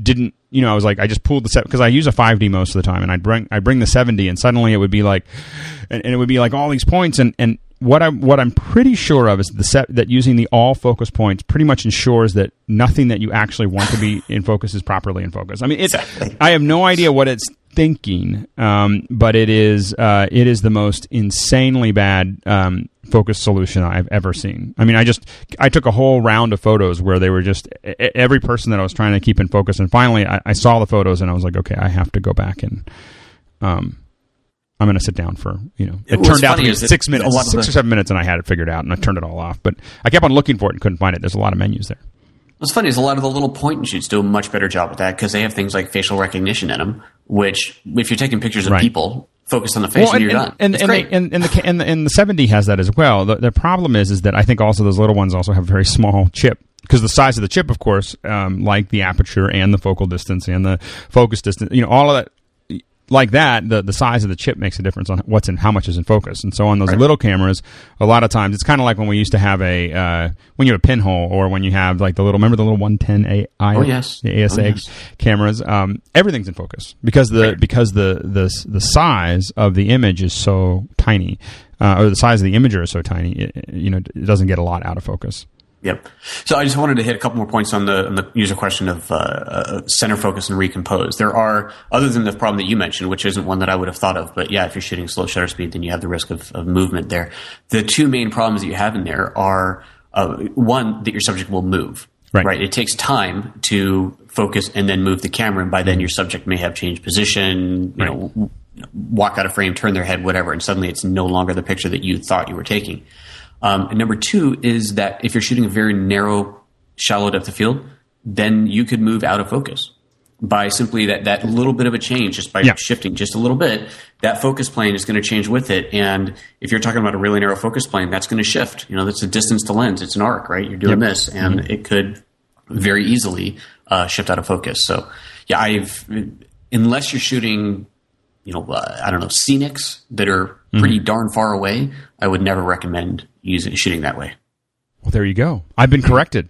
didn't. You know, I was like, I just pulled the set because I use a 5D most of the time, and I bring the 7D, and suddenly it would be like, and it would be like all these points, and what I'm pretty sure of is that using the all focus points pretty much ensures that nothing that you actually want to be in focus is properly in focus. I mean, I have no idea what it's thinking, but it is the most insanely bad focus solution I've ever seen. I mean, I took a whole round of photos where they were just every person that I was trying to keep in focus, and finally I saw the photos and I was like, okay, I have to go back and I'm going to sit down for, you know, it turned out to be 6 minutes, 6 or 7 minutes, and I had it figured out and I turned it all off, but I kept on looking for it and couldn't find it. There's a lot of menus there. What's funny is a lot of the little point-and-shoots do a much better job with that because they have things like facial recognition in them, which if you're taking pictures of people, focus on the face and you're done. And the 70 has that as well. The problem is that I think also those little ones also have a very small chip. Because the size of the chip, of course, like the aperture and the focal distance and the focus distance, you know, all of that, like that, the size of the chip makes a difference on what's in, how much is in focus. And so on those little cameras, a lot of times, it's kind of like when we used to have a, when you have a pinhole or when you have like the little, remember the little 110 AI, the ASA cameras, everything's in focus because the size of the image is so tiny, or the size of the imager is so tiny, it doesn't get a lot out of focus. Yep. So I just wanted to hit a couple more points on the user question of center focus and recompose. There are, other than the problem that you mentioned, which isn't one that I would have thought of, but yeah, if you're shooting slow shutter speed, then you have the risk of movement there. The two main problems that you have in there are, one, that your subject will move. Right. It takes time to focus and then move the camera, and by then your subject may have changed position, you know, walk out of frame, turn their head, whatever, and suddenly it's no longer the picture that you thought you were taking. And number two is that if you're shooting a very narrow, shallow depth of field, then you could move out of focus by simply that little bit of a change, just by shifting just a little bit. That focus plane is going to change with it. And if you're talking about a really narrow focus plane, that's going to shift. You know, that's a distance to lens. It's an arc, right? You're doing this, and it could very easily shift out of focus. So, yeah, unless you're shooting, scenics that are pretty darn far away, I would never recommend shooting that way. Well, there you go. I've been corrected.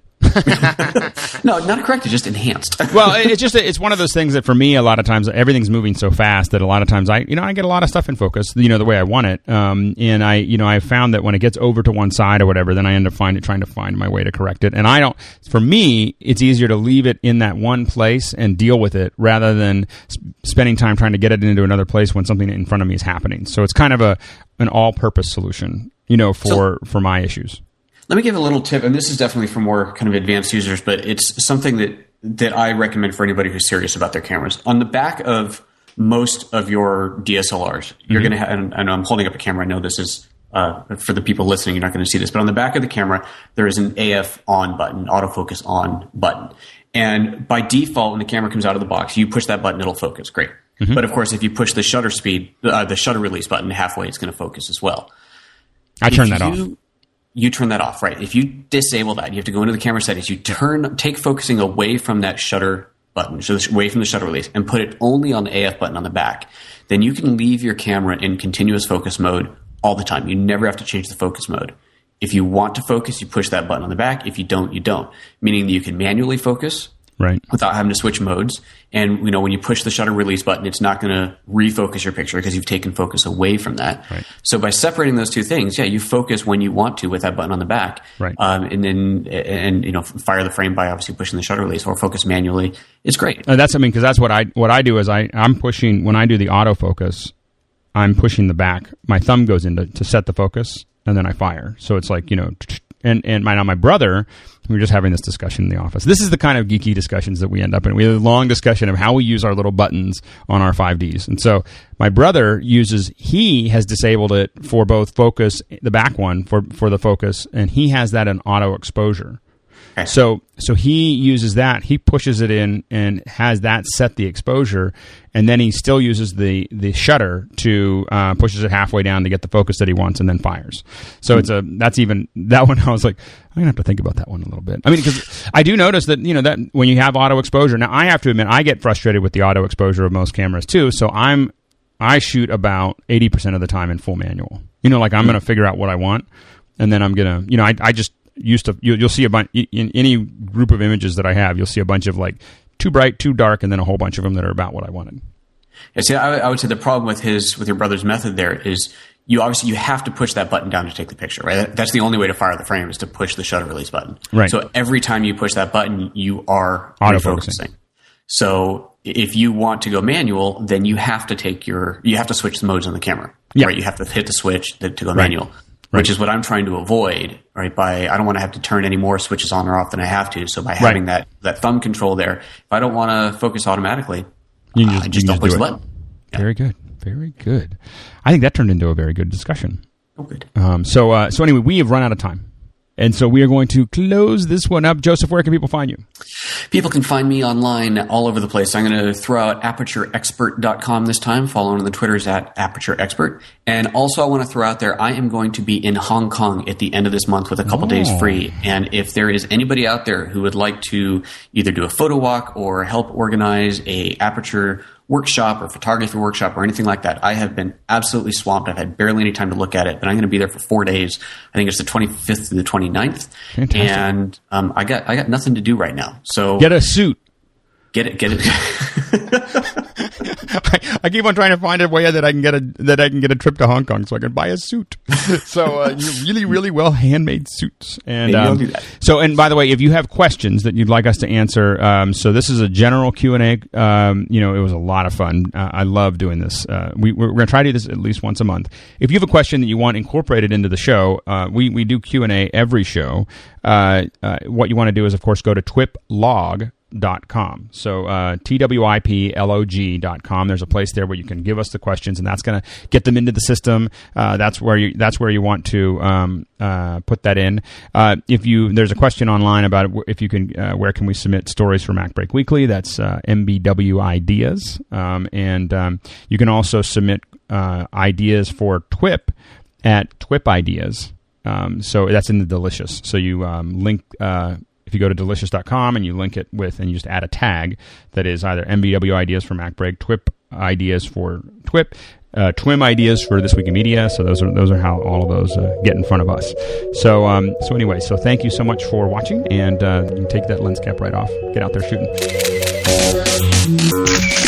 No, not corrected, just enhanced. Well, it's one of those things that for me, a lot of times everything's moving so fast that a lot of times I get a lot of stuff in focus, the way I want it. And I found that when it gets over to one side or whatever, then I end up trying to find my way to correct it. And for me, it's easier to leave it in that one place and deal with it rather than spending time trying to get it into another place when something in front of me is happening. So it's kind of an all-purpose solution, for my issues. Let me give a little tip, and this is definitely for more kind of advanced users, but it's something that I recommend for anybody who's serious about their cameras. On the back of most of your DSLRs, you're going to have, and I know I'm holding up a camera, I know this is, for the people listening, you're not going to see this, but on the back of the camera, there is an AF on button, autofocus on button. And by default, when the camera comes out of the box, you push that button, it'll focus. Great. Mm-hmm. But of course, if you push the shutter speed, the shutter release button halfway, it's going to focus as well. I turn that off. You turn that off, right? If you disable that, you have to go into the camera settings. You take focusing away from that shutter button, so away from the shutter release, and put it only on the AF button on the back. Then you can leave your camera in continuous focus mode all the time. You never have to change the focus mode. If you want to focus, you push that button on the back. If you don't, you don't. Meaning that you can manually focus without having to switch modes. And when you push the shutter release button, it's not going to refocus your picture because you've taken focus away from that. Right. So by separating those two things, you focus when you want to with that button on the back. Right. And then fire the frame by obviously pushing the shutter release or focus manually. It's great. Because that's what I do is I'm pushing when I do the autofocus. I'm pushing the back. My thumb goes in to set the focus, and then I fire. So it's like my brother. We were just having this discussion in the office. This is the kind of geeky discussions that we end up in. We had a long discussion of how we use our little buttons on our 5Ds. And so my brother he has disabled it for both focus, the back one for the focus, and he has that in auto exposure. Okay. So he uses that. He pushes it in and has that set the exposure, and then he still uses the shutter to pushes it halfway down to get the focus that he wants, and then fires. So that one. I was like, I'm gonna have to think about that one a little bit. I mean, because I do notice that that when you have auto exposure. Now I have to admit I get frustrated with the auto exposure of most cameras too. So I shoot about 80% of the time in full manual. I'm gonna figure out what I want, and then I'm gonna I just. Used to you'll see a bunch in any group of images that I have. You'll see a bunch of like too bright, too dark, and then a whole bunch of them that are about what I wanted. Yeah, see, I would say the problem with your brother's method there is you have to push that button down to take the picture, right? That's the only way to fire the frame is to push the shutter release button. Right. So every time you push that button, you are autofocusing. So if you want to go manual, then you have to switch the modes on the camera. Yeah. Right. You have to hit the switch to go manual. Right. Which is what I'm trying to avoid, right? I don't want to have to turn any more switches on or off than I have to. So by having that thumb control there, if I don't want to focus automatically, I just don't push the button. Yeah. Very good. Very good. I think that turned into a very good discussion. Oh, good. So anyway, we have run out of time. And so we are going to close this one up. Joseph, where can people find you? People can find me online all over the place. I'm going to throw out apertureexpert.com this time. Follow on the Twitters at apertureexpert. And also I want to throw out there, I am going to be in Hong Kong at the end of this month with a couple days free. And if there is anybody out there who would like to either do a photo walk or help organize a Aperture workshop or photography workshop or anything like that, I have been absolutely swamped. I've had barely any time to look at it, but I'm going to be there for 4 days. I think it's the 25th to the 29th. Fantastic. And I got nothing to do right now. So get a suit. Get it. I keep on trying to find a way that I can get a trip to Hong Kong so I can buy a suit. So really well handmade suits. And do that. So, and by the way, if you have questions that you'd like us to answer, so this is a general Q&A. It was a lot of fun. I love doing this. We're going to try to do this at least once a month. If you have a question that you want incorporated into the show, we do Q&A every show. What you want to do is, of course, go to twiplog.com. So twiplog.com. There's a place there where you can give us the questions, and that's going to get them into the system. That's where you want to put that in. There's a question online about if you can where can we submit stories for Mac Break Weekly. That's MBW ideas, and you can also submit ideas for TWIP at TWIP ideas. So that's in the Delicious. So you link. If you go to delicious.com and you link it with, and you just add a tag that is either MBW ideas for Mac Break, TWIP ideas for TWIP, TWIM ideas for This Week in Media. So those are how all of those get in front of us. So so anyway, thank you so much for watching, and you can take that lens cap right off. Get out there shooting.